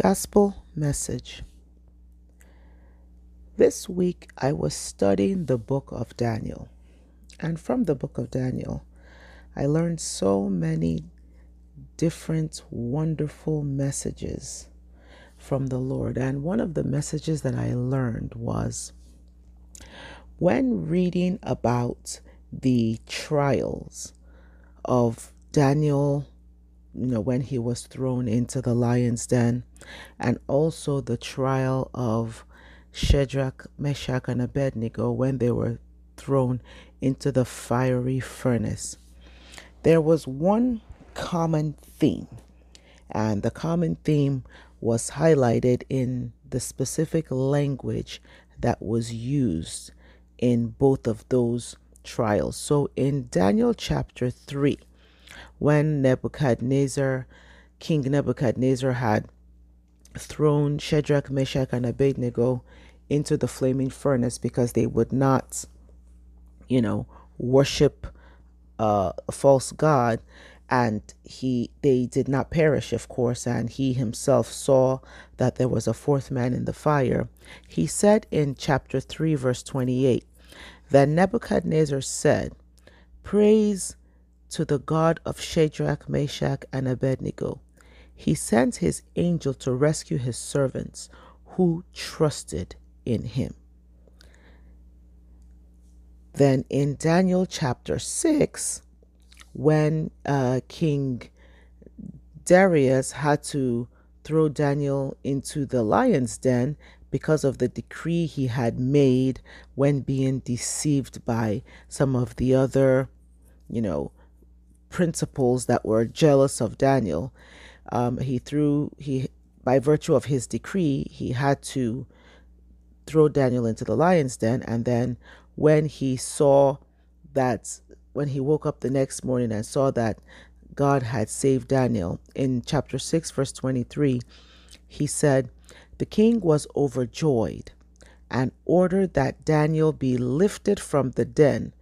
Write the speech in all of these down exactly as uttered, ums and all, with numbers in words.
Gospel Message. This week I was studying the book of Daniel, and from the book of Daniel I learned so many different wonderful messages from the Lord. And one of the messages that I learned was, when reading about the trials of Daniel, you know, when he was thrown into the lion's den, and also the trial of Shadrach, Meshach, and Abednego when they were thrown into the fiery furnace, there was one common theme, and the common theme was highlighted in the specific language that was used in both of those trials. So in Daniel chapter three, when Nebuchadnezzar, King Nebuchadnezzar had thrown Shadrach, Meshach, and Abednego into the flaming furnace because they would not, you know, worship uh, a false god, and he they did not perish, of course, and he himself saw that there was a fourth man in the fire. He said in chapter three, verse twenty-eight, then Nebuchadnezzar said, "Praise to the God of Shadrach, Meshach, and Abednego. He sent his angel to rescue his servants who trusted in him." Then in Daniel chapter six, when uh, King Darius had to throw Daniel into the lion's den because of the decree he had made when being deceived by some of the other, you know, principals that were jealous of Daniel, um, he threw he by virtue of his decree, he had to throw Daniel into the lion's den. And then when he saw that, when he woke up the next morning and saw that God had saved Daniel, in chapter six, verse twenty-three, he said, "The king was overjoyed and ordered that Daniel be lifted from the den.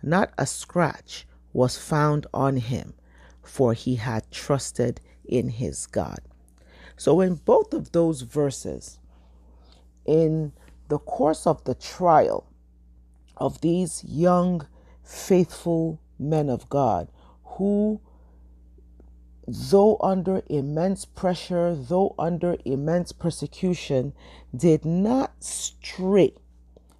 Not a scratch was found on him, for he had trusted in his God." So in both of those verses, in the course of the trial of these young, faithful men of God, who, though under immense pressure, though under immense persecution, did not stray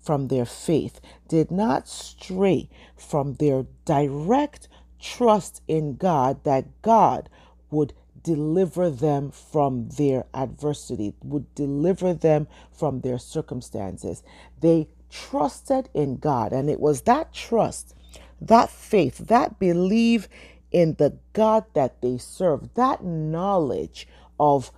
from their faith, did not stray from their direct trust in God, that God would deliver them from their adversity, would deliver them from their circumstances. They trusted in God, and it was that trust, that faith, that belief in the God that they served, that knowledge of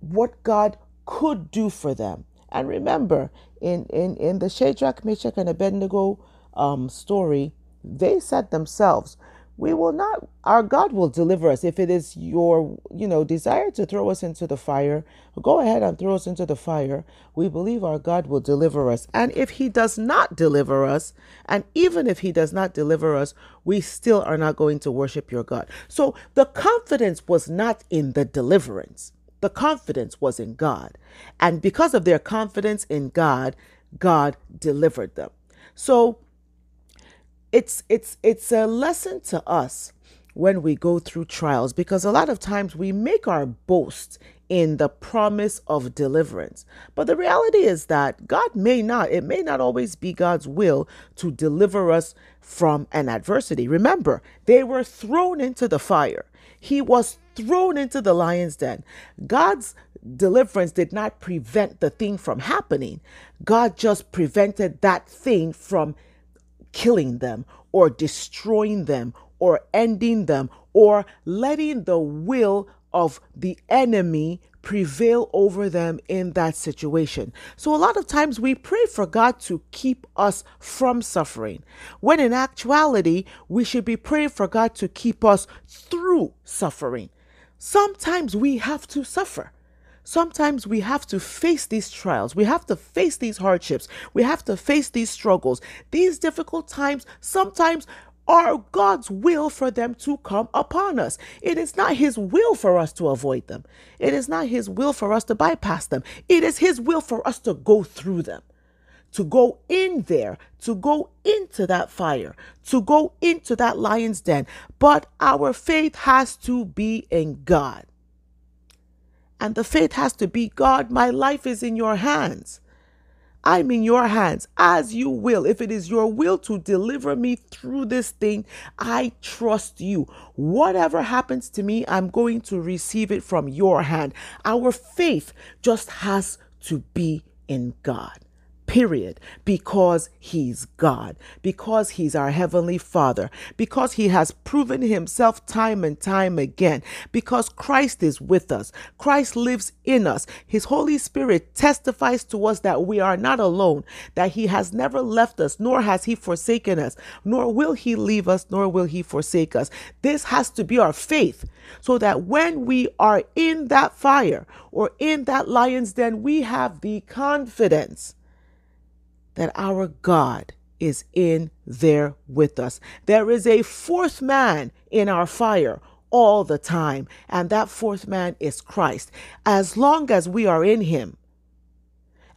what God could do for them. And remember, in, in, in the Shadrach, Meshach, and Abednego um, story, they said themselves, we will not, our God will deliver us. If it is your, you know, desire to throw us into the fire, go ahead and throw us into the fire. We believe our God will deliver us. And if he does not deliver us, and even if he does not deliver us, we still are not going to worship your God. So the confidence was not in the deliverance. The confidence was in God. And because of their confidence in God, God delivered them. So it's it's it's a lesson to us when we go through trials, because a lot of times we make our boast in the promise of deliverance. But the reality is that God may not, it may not always be God's will to deliver us from an adversity. Remember, they were thrown into the fire. He was thrown into the lion's den. God's deliverance did not prevent the thing from happening. God just prevented that thing from killing them or destroying them or ending them or letting the will of the enemy prevail over them in that situation. So a lot of times we pray for God to keep us from suffering, when in actuality, we should be praying for God to keep us through suffering. Sometimes we have to suffer. Sometimes we have to face these trials. We have to face these hardships. We have to face these struggles, these difficult times, sometimes are God's will for them to come upon us. It is not his will for us to avoid them. It is not his will for us to bypass them. It is his will for us to go through them, to go in there, to go into that fire, to go into that lion's den. But our faith has to be in God. And the faith has to be, God, my life is in your hands. I'm in your hands, as you will. If it is your will to deliver me through this thing, I trust you. Whatever happens to me, I'm going to receive it from your hand. Our faith just has to be in God, period. Because he's God, because he's our Heavenly Father, because he has proven himself time and time again, because Christ is with us, Christ lives in us, his Holy Spirit testifies to us that we are not alone, that he has never left us, nor has he forsaken us, nor will he leave us, nor will he forsake us. This has to be our faith, so that when we are in that fire or in that lion's den, we have the confidence that our God is in there with us. There is a fourth man in our fire all the time, and that fourth man is Christ. As long as we are in him,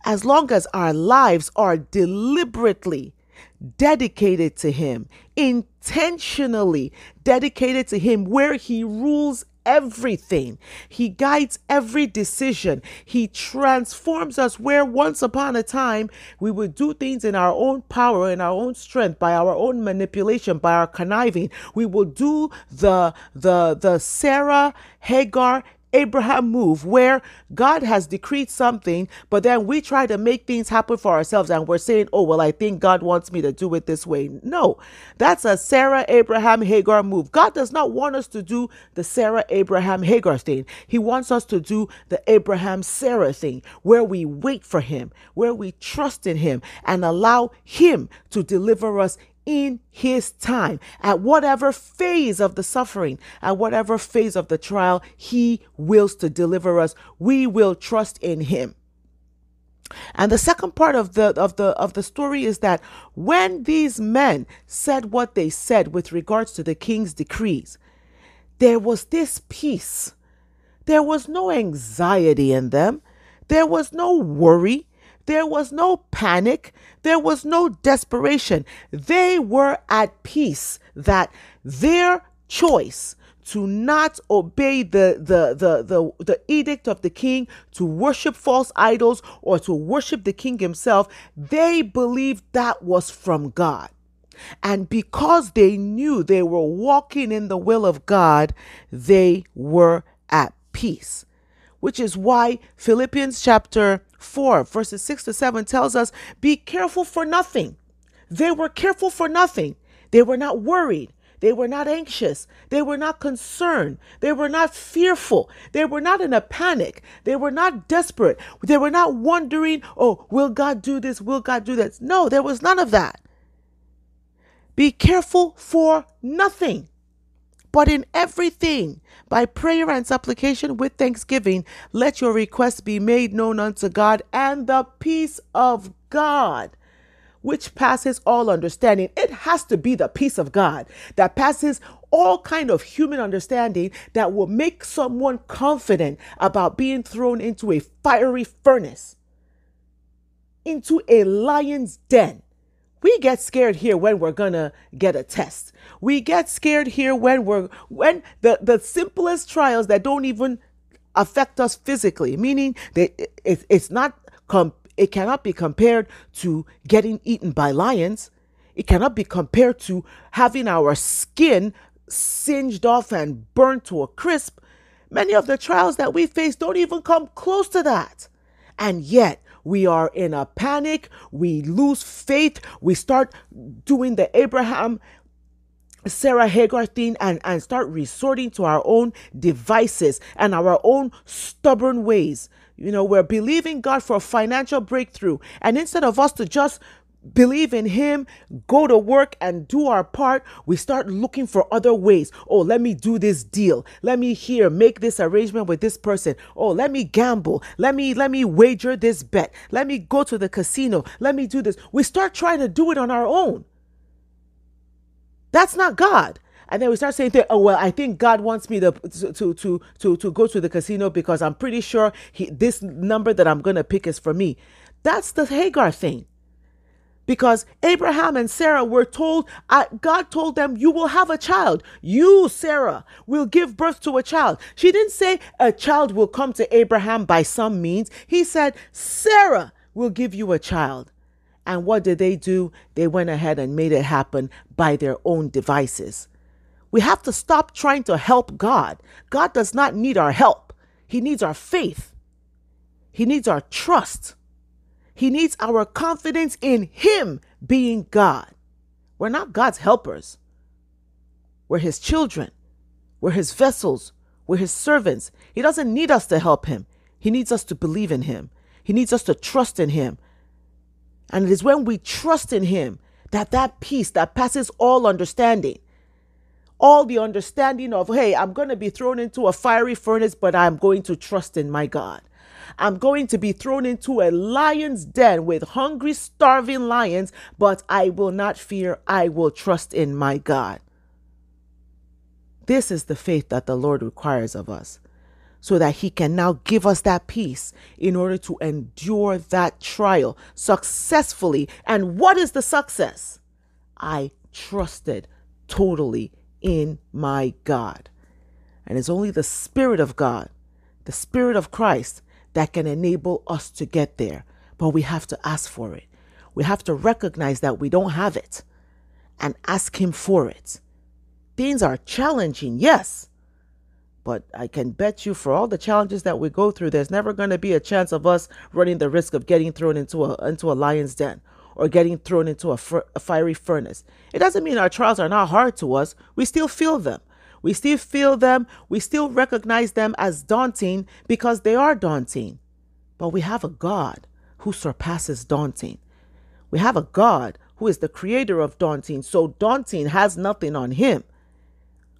as long as our lives are deliberately dedicated to him, intentionally dedicated to him, where he rules everything. He guides every decision. He transforms us where once upon a time we would do things in our own power, in our own strength, by our own manipulation, by our conniving. We will do the the the Sarah, Hagar, Abraham move, where God has decreed something, but then we try to make things happen for ourselves, and we're saying, oh, well, I think God wants me to do it this way. No, that's a Sarah, Abraham, Hagar move. God does not want us to do the Sarah, Abraham, Hagar thing. He wants us to do the Abraham, Sarah thing, where we wait for him, where we trust in him and allow him to deliver us in his time, at whatever phase of the suffering, at whatever phase of the trial he wills to deliver us. We will trust in him. And the second part of the of the of the story is that when these men said what they said with regards to the king's decrees, there was this peace. There was no anxiety in them. There was no worry. There was no panic. There was no desperation. They were at peace that their choice to not obey the, the, the, the, the edict of the king, to worship false idols or to worship the king himself, they believed that was from God. And because they knew they were walking in the will of God, they were at peace. Which is why Philippians chapter four, verses six to seven tells us, be careful for nothing. They were careful for nothing. They were not worried. They were not anxious. They were not concerned. They were not fearful. They were not in a panic. They were not desperate. They were not wondering, oh, will God do this? Will God do this? No, there was none of that. Be careful for nothing, but in everything, by prayer and supplication with thanksgiving, let your requests be made known unto God, and the peace of God, which passes all understanding. It has to be the peace of God that passes all kind of human understanding, that will make someone confident about being thrown into a fiery furnace, into a lion's den. We get scared here when we're gonna get a test. We get scared here when we're when the, the simplest trials that don't even affect us physically, meaning that it, it, it's not comp- it cannot be compared to getting eaten by lions. It cannot be compared to having our skin singed off and burned to a crisp. Many of the trials that we face don't even come close to that, and yet we are in a panic. We lose faith. We start doing the Abraham, Sarah, Hagar thing and, and start resorting to our own devices and our own stubborn ways. You know, we're believing God for a financial breakthrough. And instead of us to just believe in him, go to work and do our part, we start looking for other ways. Oh, let me do this deal. Let me here make this arrangement with this person. Oh, let me gamble. Let me let me wager this bet. Let me go to the casino. Let me do this. We start trying to do it on our own. That's not God. And then we start saying, oh, well, I think God wants me to to to to, to go to the casino because I'm pretty sure he, this number that I'm going to pick is for me. That's the Hagar thing. Because Abraham and Sarah were told, uh, God told them, you will have a child. You, Sarah, will give birth to a child. She didn't say a child will come to Abraham by some means. He said, Sarah will give you a child. And what did they do? They went ahead and made it happen by their own devices. We have to stop trying to help God. God does not need our help. He needs our faith. He needs our trust. He needs our confidence in him being God. We're not God's helpers. We're his children. We're his vessels. We're his servants. He doesn't need us to help him. He needs us to believe in him. He needs us to trust in him. And it is when we trust in him that that peace that passes all understanding, all the understanding of, hey, I'm going to be thrown into a fiery furnace, but I'm going to trust in my God. I'm going to be thrown into a lion's den with hungry, starving lions, but I will not fear. I will trust in my God. This is the faith that the Lord requires of us so that he can now give us that peace in order to endure that trial successfully. And what is the success? I trusted totally in my God. And it's only the Spirit of God, the Spirit of Christ, that can enable us to get there. But we have to ask for it. We have to recognize that we don't have it and ask him for it. Things are challenging, yes. But I can bet you for all the challenges that we go through, there's never going to be a chance of us running the risk of getting thrown into a, into a lion's den or getting thrown into a, fir- a fiery furnace. It doesn't mean our trials are not hard to us. We still feel them. We still feel them. We still recognize them as daunting because they are daunting. But we have a God who surpasses daunting. We have a God who is the creator of daunting. So daunting has nothing on him.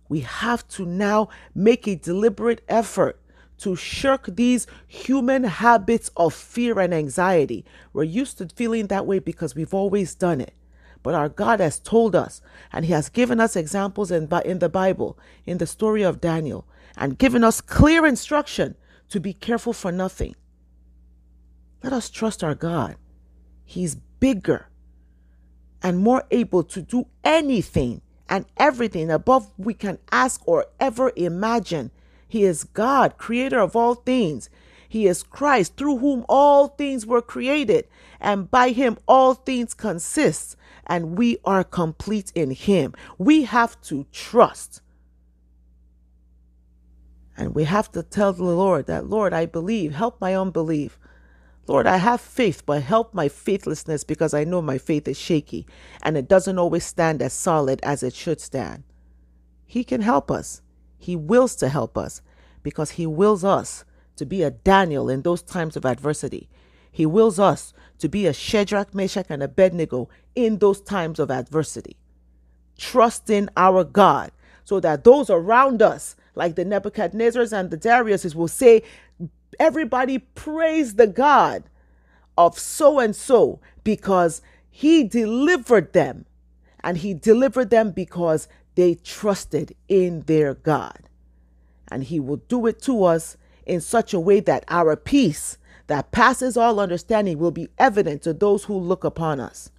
We have to now make a deliberate effort to shirk these human habits of fear and anxiety. We're used to feeling that way because we've always done it. But our God has told us, and he has given us examples in, in the Bible, in the story of Daniel, and given us clear instruction to be careful for nothing. Let us trust our God. He's bigger and more able to do anything and everything above we can ask or ever imagine. He is God, creator of all things. He is Christ, through whom all things were created, and by him all things consist. And we are complete in him. We have to trust. And we have to tell the Lord that, Lord, I believe, help my unbelief. Lord, I have faith, but help my faithlessness because I know my faith is shaky and it doesn't always stand as solid as it should stand. He can help us. He wills to help us because he wills us to be a Daniel in those times of adversity. He wills us to be a Shadrach, Meshach, and Abednego in those times of adversity. Trust in our God so that those around us, like the Nebuchadnezzars and the Dariuses, will say, everybody praise the God of so-and-so because he delivered them. And he delivered them because they trusted in their God. And he will do it to us in such a way that our peace that passes all understanding will be evident to those who look upon us.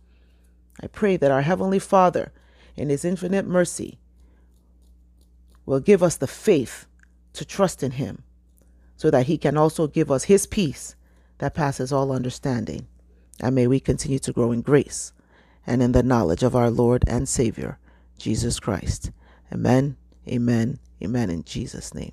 I pray that our Heavenly Father, in his infinite mercy, will give us the faith to trust in him so that he can also give us his peace that passes all understanding. And may we continue to grow in grace and in the knowledge of our Lord and Savior, Jesus Christ. Amen, amen, amen in Jesus' name.